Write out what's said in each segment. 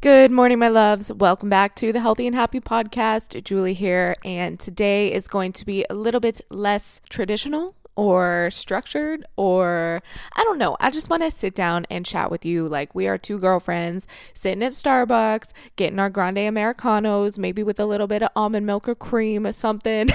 Good morning, my loves. Welcome back to the Healthy and Happy Podcast. Julie here, and today is going to be a little bit less traditional or structured, or I don't know. I just want to sit down and chat with you like we are two girlfriends sitting at Starbucks, getting our grande Americanos, maybe with a little bit of almond milk or cream or something.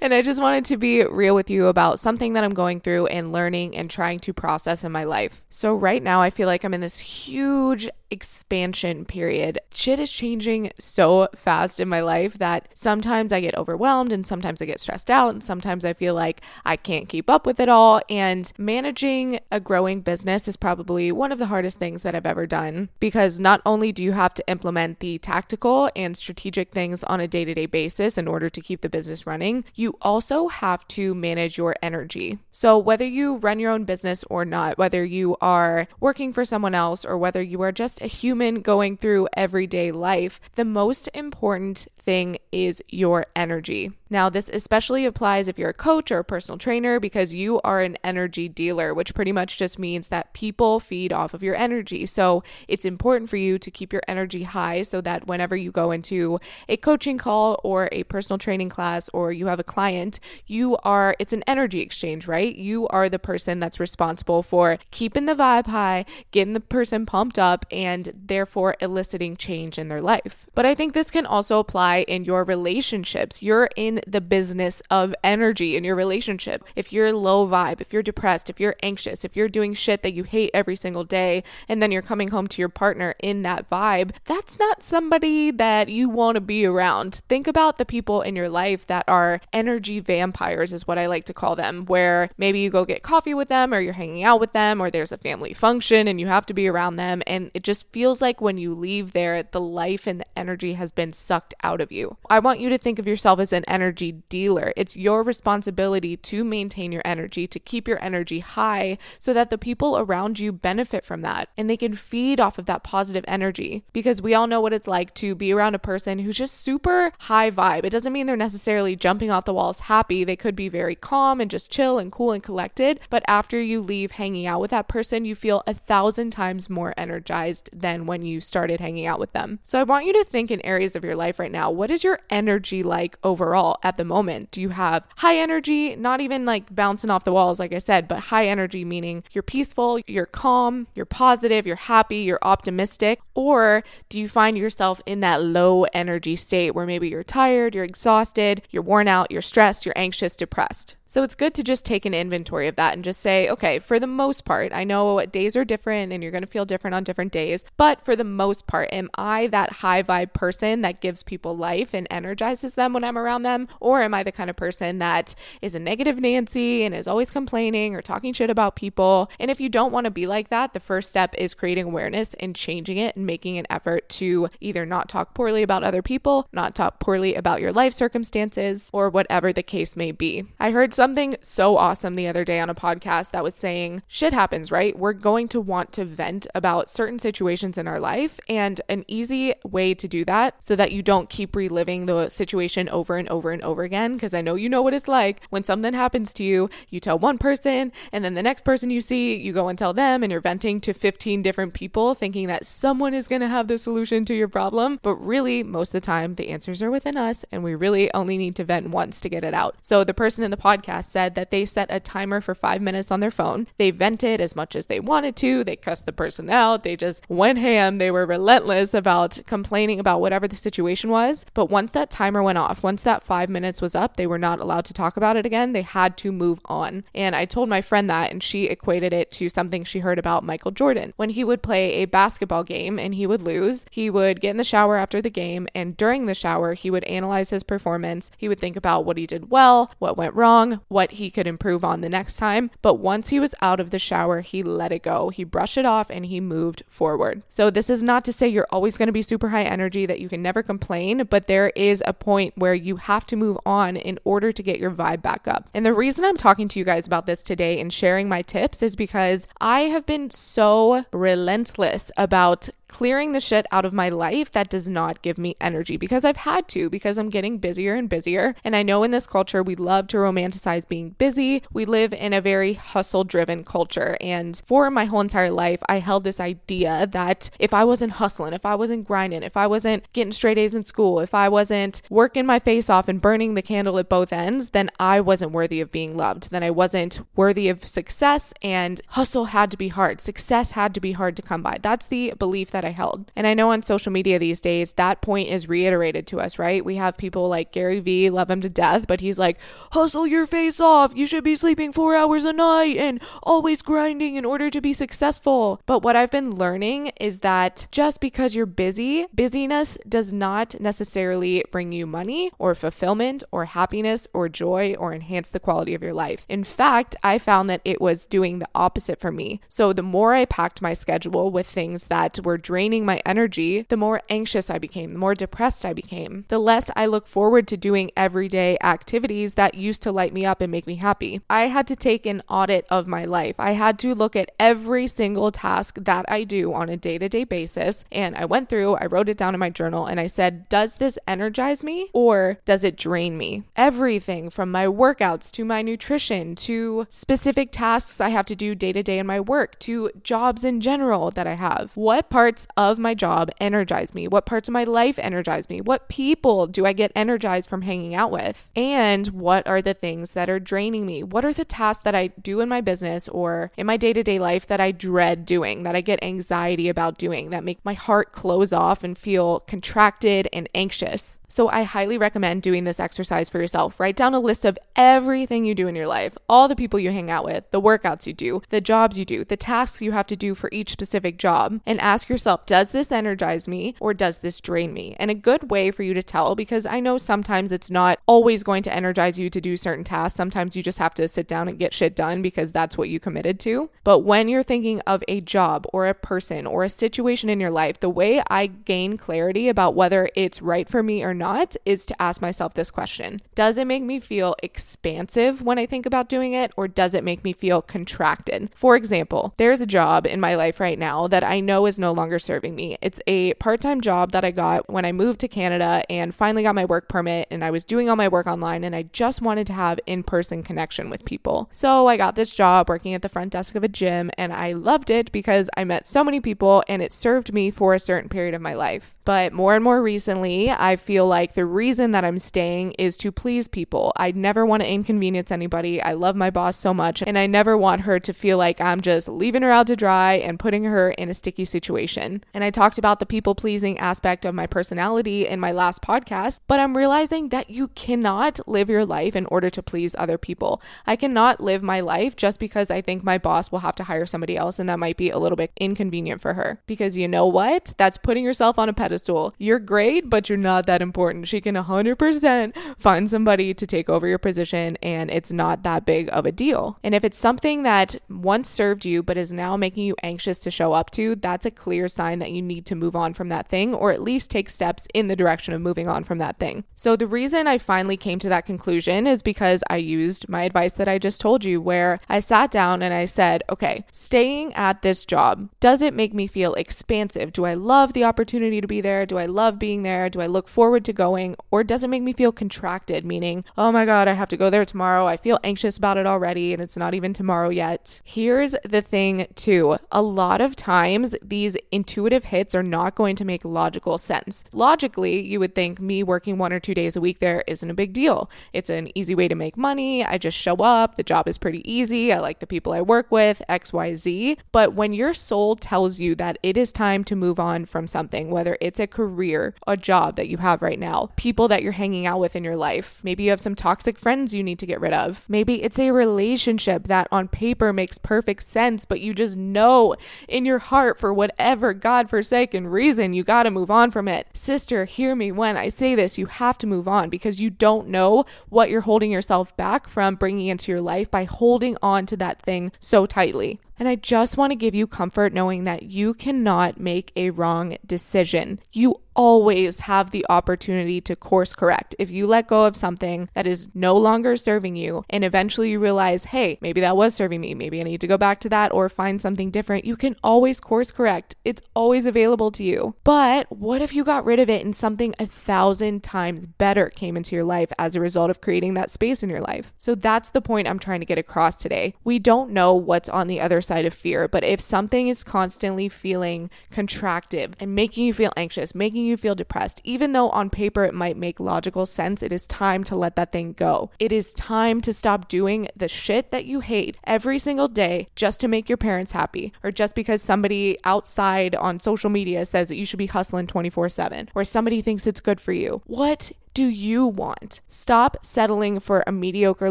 And I just wanted to be real with you about something that I'm going through and learning and trying to process in my life. So right now I feel like I'm in this huge expansion period. Shit is changing so fast in my life that sometimes I get overwhelmed and sometimes I get stressed out and sometimes I feel like I can't keep up with it all. And managing a growing business is probably one of the hardest things that I've ever done, because not only do you have to implement the tactical and strategic things on a day-to-day basis in order to keep the business running, you also have to manage your energy. So whether you run your own business or not, whether you are working for someone else or whether you are just a human going through everyday life, the most important thing is your energy. Now, this especially applies if you're a coach or a personal trainer, because you are an energy dealer, which pretty much just means that people feed off of your energy. So it's important for you to keep your energy high so that whenever you go into a coaching call or a personal training class or you have a client, it's an energy exchange, right? You are the person that's responsible for keeping the vibe high, getting the person pumped up, and therefore eliciting change in their life. But I think this can also apply in your relationships. You're in the business of energy in your relationship. If you're low vibe, if you're depressed, if you're anxious, if you're doing shit that you hate every single day, and then you're coming home to your partner in that vibe, that's not somebody that you want to be around. Think about the people in your life that are energy vampires, is what I like to call them, where maybe you go get coffee with them or you're hanging out with them or there's a family function and you have to be around them, and it just feels like when you leave there, the life and the energy has been sucked out of you. I want you to think of yourself as an energy dealer. It's your responsibility to maintain your energy, to keep your energy high so that the people around you benefit from that and they can feed off of that positive energy, because we all know what it's like to be around a person who's just super high vibe. It doesn't mean they're necessarily jumping off the walls happy. They could be very calm and just chill and cool and collected, but after you leave hanging out with that person, you feel 1,000 times more energized than when you started hanging out with them. So I want you to think in areas of your life right now, what is your energy like overall at the moment? Do you have high energy, not even like bouncing off the walls, like I said, but high energy meaning you're peaceful, you're calm, you're positive, you're happy, you're optimistic? Or do you find yourself in that low energy state where maybe you're tired, you're exhausted, you're worn out, you're stressed, you're anxious, depressed? So it's good to just take an inventory of that and just say, okay, for the most part, I know days are different and you're going to feel different on different days, but for the most part, am I that high vibe person that gives people life and energizes them when I'm around them? Or am I the kind of person that is a negative Nancy and is always complaining or talking shit about people? And if you don't want to be like that, the first step is creating awareness and changing it and making an effort to either not talk poorly about other people, not talk poorly about your life circumstances, or whatever the case may be. I heard something so awesome the other day on a podcast that was saying, shit happens, right? We're going to want to vent about certain situations in our life, and an easy way to do that so that you don't keep reliving the situation over and over and over again, because I know you know what it's like when something happens to you, you tell one person and then the next person you see, you go and tell them, and you're venting to 15 different people thinking that someone is going to have the solution to your problem. But really, most of the time, the answers are within us and we really only need to vent once to get it out. So the person in the podcast said that they set a timer for 5 minutes on their phone. They vented as much as they wanted to. They cussed the person out. They just went ham. They were relentless about complaining about whatever the situation was. But once that timer went off, once that 5 minutes was up, they were not allowed to talk about it again. They had to move on. And I told my friend that, and she equated it to something she heard about Michael Jordan. When he would play a basketball game and he would lose, he would get in the shower after the game. And during the shower, he would analyze his performance. He would think about what he did well, what went wrong, what he could improve on the next time. But once he was out of the shower, he let it go. He brushed it off and he moved forward. So this is not to say you're always going to be super high energy, that you can never complain, but there is a point where you have to move on in order to get your vibe back up. And the reason I'm talking to you guys about this today and sharing my tips is because I have been so relentless about clearing the shit out of my life that does not give me energy, because I've had to, because I'm getting busier and busier. And I know in this culture, we love to romanticize being busy. We live in a very hustle-driven culture. And for my whole entire life, I held this idea that if I wasn't hustling, if I wasn't grinding, if I wasn't getting straight A's in school, if I wasn't working my face off and burning the candle at both ends, then I wasn't worthy of being loved. Then I wasn't worthy of success, and hustle had to be hard. Success had to be hard to come by. That's the belief that I held. And I know on social media these days, that point is reiterated to us, right? We have people like Gary Vee, love him to death, but he's like, hustle your face off. You should be sleeping 4 hours a night and always grinding in order to be successful. But what I've been learning is that just because you're busy, busyness does not necessarily bring you money or fulfillment or happiness or joy or enhance the quality of your life. In fact, I found that it was doing the opposite for me. So the more I packed my schedule with things that were draining my energy, the more anxious I became, the more depressed I became, the less I look forward to doing everyday activities that used to light me up and make me happy. I had to take an audit of my life. I had to look at every single task that I do on a day-to-day basis. And I went through, I wrote it down in my journal, and I said, does this energize me or does it drain me? Everything from my workouts to my nutrition to specific tasks I have to do day-to-day in my work to jobs in general that I have. What parts of my job energize me? What parts of my life energize me? What people do I get energized from hanging out with? And what are the things that are draining me? What are the tasks that I do in my business or in my day-to-day life that I dread doing, that I get anxiety about doing, that make my heart close off and feel contracted and anxious? So I highly recommend doing this exercise for yourself. Write down a list of everything you do in your life, all the people you hang out with, the workouts you do, the jobs you do, the tasks you have to do for each specific job, and ask yourself, does this energize me or does this drain me? And a good way for you to tell, because I know sometimes it's not always going to energize you to do certain tasks. Sometimes you just have to sit down and get shit done because that's what you committed to. But when you're thinking of a job or a person or a situation in your life, the way I gain clarity about whether it's right for me or not is to ask myself this question. Does it make me feel expansive when I think about doing it, or does it make me feel contracted? For example, there's a job in my life right now that I know is no longer serving me. It's a part-time job that I got when I moved to Canada and finally got my work permit, and I was doing all my work online and I just wanted to have in-person connection with people. So I got this job working at the front desk of a gym, and I loved it because I met so many people and it served me for a certain period of my life. But more and more recently, I feel like the reason that I'm staying is to please people. I never want to inconvenience anybody. I love my boss so much, and I never want her to feel like I'm just leaving her out to dry and putting her in a sticky situation. And I talked about the people-pleasing aspect of my personality in my last podcast, but I'm realizing that you cannot live your life in order to please other people. I cannot live my life just because I think my boss will have to hire somebody else and that might be a little bit inconvenient for her. Because you know what? That's putting yourself on a pedestal. You're great, but you're not that important. She can 100% find somebody to take over your position, and it's not that big of a deal. And if it's something that once served you but is now making you anxious to show up to, that's a clear sign that you need to move on from that thing, or at least take steps in the direction of moving on from that thing. So the reason I finally came to that conclusion is because I used my advice that I just told you, where I sat down and I said, okay, staying at this job, does it make me feel expansive? Do I love the opportunity to be there? Do I love being there? Do I look forward to going, or does it make me feel contracted, meaning, oh my God, I have to go there tomorrow. I feel anxious about it already, and it's not even tomorrow yet. Here's the thing too. A lot of times these intuitive hits are not going to make logical sense. Logically, you would think me working 1 or 2 days a week there isn't a big deal. It's an easy way to make money. I just show up. The job is pretty easy. I like the people I work with, X, Y, Z. But when your soul tells you that it is time to move on from something, whether it's a career, a job that you have right now, people that you're hanging out with in your life. Maybe you have some toxic friends you need to get rid of. Maybe it's a relationship that on paper makes perfect sense, but you just know in your heart for whatever whatever godforsaken reason, you got to move on from it. Sister, hear me when I say this. You have to move on because you don't know what you're holding yourself back from bringing into your life by holding on to that thing so tightly. And I just want to give you comfort knowing that you cannot make a wrong decision. You always have the opportunity to course correct. If you let go of something that is no longer serving you and eventually you realize, hey, maybe that was serving me, maybe I need to go back to that or find something different, you can always course correct. It's always available to you. But what if you got rid of it and something 1,000 times better came into your life as a result of creating that space in your life? So that's the point I'm trying to get across today. We don't know what's on the other side of fear, but if something is constantly feeling contractive and making you feel anxious, making you feel depressed, even though on paper it might make logical sense, it is time to let that thing go. It is time to stop doing the shit that you hate every single day just to make your parents happy, or just because somebody outside on social media says that you should be hustling 24/7, or somebody thinks it's good for you. What do you want? Stop settling for a mediocre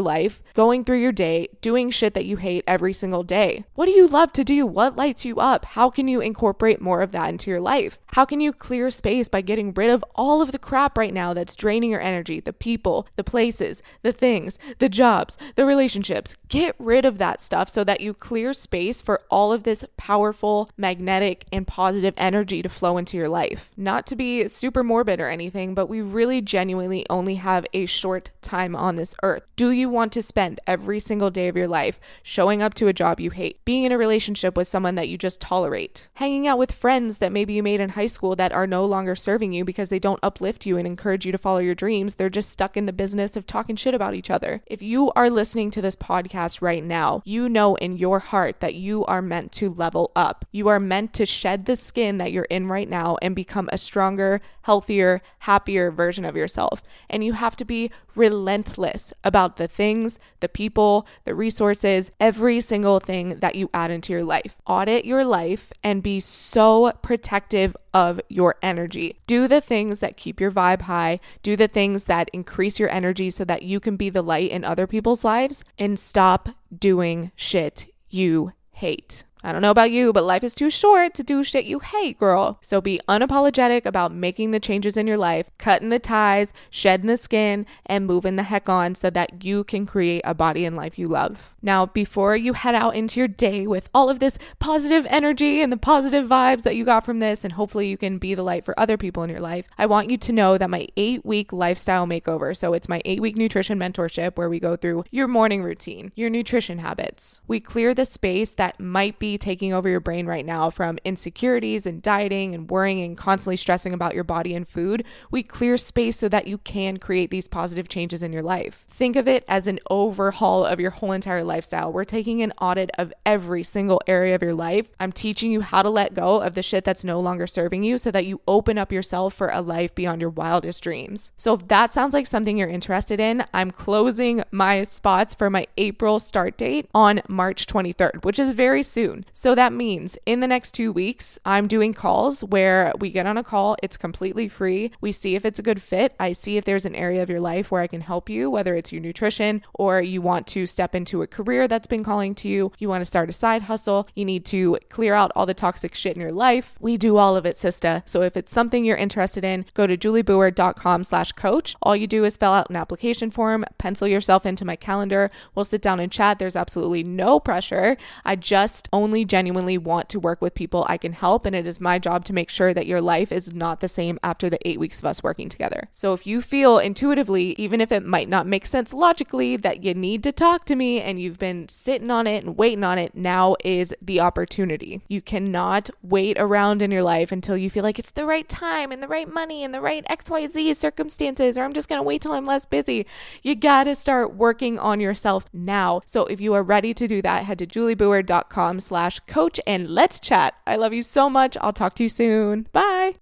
life, going through your day, doing shit that you hate every single day. What do you love to do? What lights you up? How can you incorporate more of that into your life? How can you clear space by getting rid of all of the crap right now that's draining your energy? The people, the places, the things, the jobs, the relationships. Get rid of that stuff so that you clear space for all of this powerful, magnetic, and positive energy to flow into your life. Not to be super morbid or anything, but we really genuinely only have a short time on this earth. Do you want to spend every single day of your life showing up to a job you hate, being in a relationship with someone that you just tolerate, hanging out with friends that maybe you made in high school that are no longer serving you because they don't uplift you and encourage you to follow your dreams? They're just stuck in the business of talking shit about each other. If you are listening to this podcast right now, you know in your heart that you are meant to level up. You are meant to shed the skin that you're in right now and become a stronger, healthier, happier version of yourself. And you have to be relentless about the things, the people, the resources, every single thing that you add into your life. Audit your life and be so protective of your energy. Do the things that keep your vibe high. Do the things that increase your energy so that you can be the light in other people's lives, and stop doing shit you hate. I don't know about you, but life is too short to do shit you hate, girl. So be unapologetic about making the changes in your life, cutting the ties, shedding the skin, and moving the heck on so that you can create a body and life you love. Now, before you head out into your day with all of this positive energy and the positive vibes that you got from this, and hopefully you can be the light for other people in your life, I want you to know that my 8-week lifestyle makeover, so it's my 8-week nutrition mentorship where we go through your morning routine, your nutrition habits. We clear the space that might be taking over your brain right now from insecurities and dieting and worrying and constantly stressing about your body and food. We clear space so that you can create these positive changes in your life. Think of it as an overhaul of your whole entire lifestyle. We're taking an audit of every single area of your life. I'm teaching you how to let go of the shit that's no longer serving you so that you open up yourself for a life beyond your wildest dreams. So if that sounds like something you're interested in, I'm closing my spots for my April start date on March 23rd, which is very soon. So that means in the next 2 weeks, I'm doing calls where we get on a call. It's completely free. We see if it's a good fit. I see if there's an area of your life where I can help you, whether it's your nutrition or you want to step into a career that's been calling to you. You want to start a side hustle. You need to clear out all the toxic shit in your life. We do all of it, sister. So if it's something you're interested in, go to julieboer.com/coach. All you do is fill out an application form, pencil yourself into my calendar. We'll sit down and chat. There's absolutely no pressure. I just only genuinely want to work with people I can help, and it is my job to make sure that your life is not the same after the 8 weeks of us working together. So if you feel intuitively, even if it might not make sense logically, that you need to talk to me and you've been sitting on it and waiting on it, now is the opportunity. You cannot wait around in your life until you feel like it's the right time and the right money and the right XYZ circumstances, or I'm just gonna wait till I'm less busy. You gotta start working on yourself now. So if you are ready to do that, head to julieboer.com/coach and let's chat. I love you so much. I'll talk to you soon. Bye.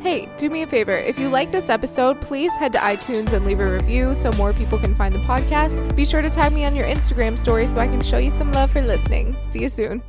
Hey, do me a favor. If you like this episode, please head to iTunes and leave a review so more people can find the podcast. Be sure to tag me on your Instagram story so I can show you some love for listening. See you soon.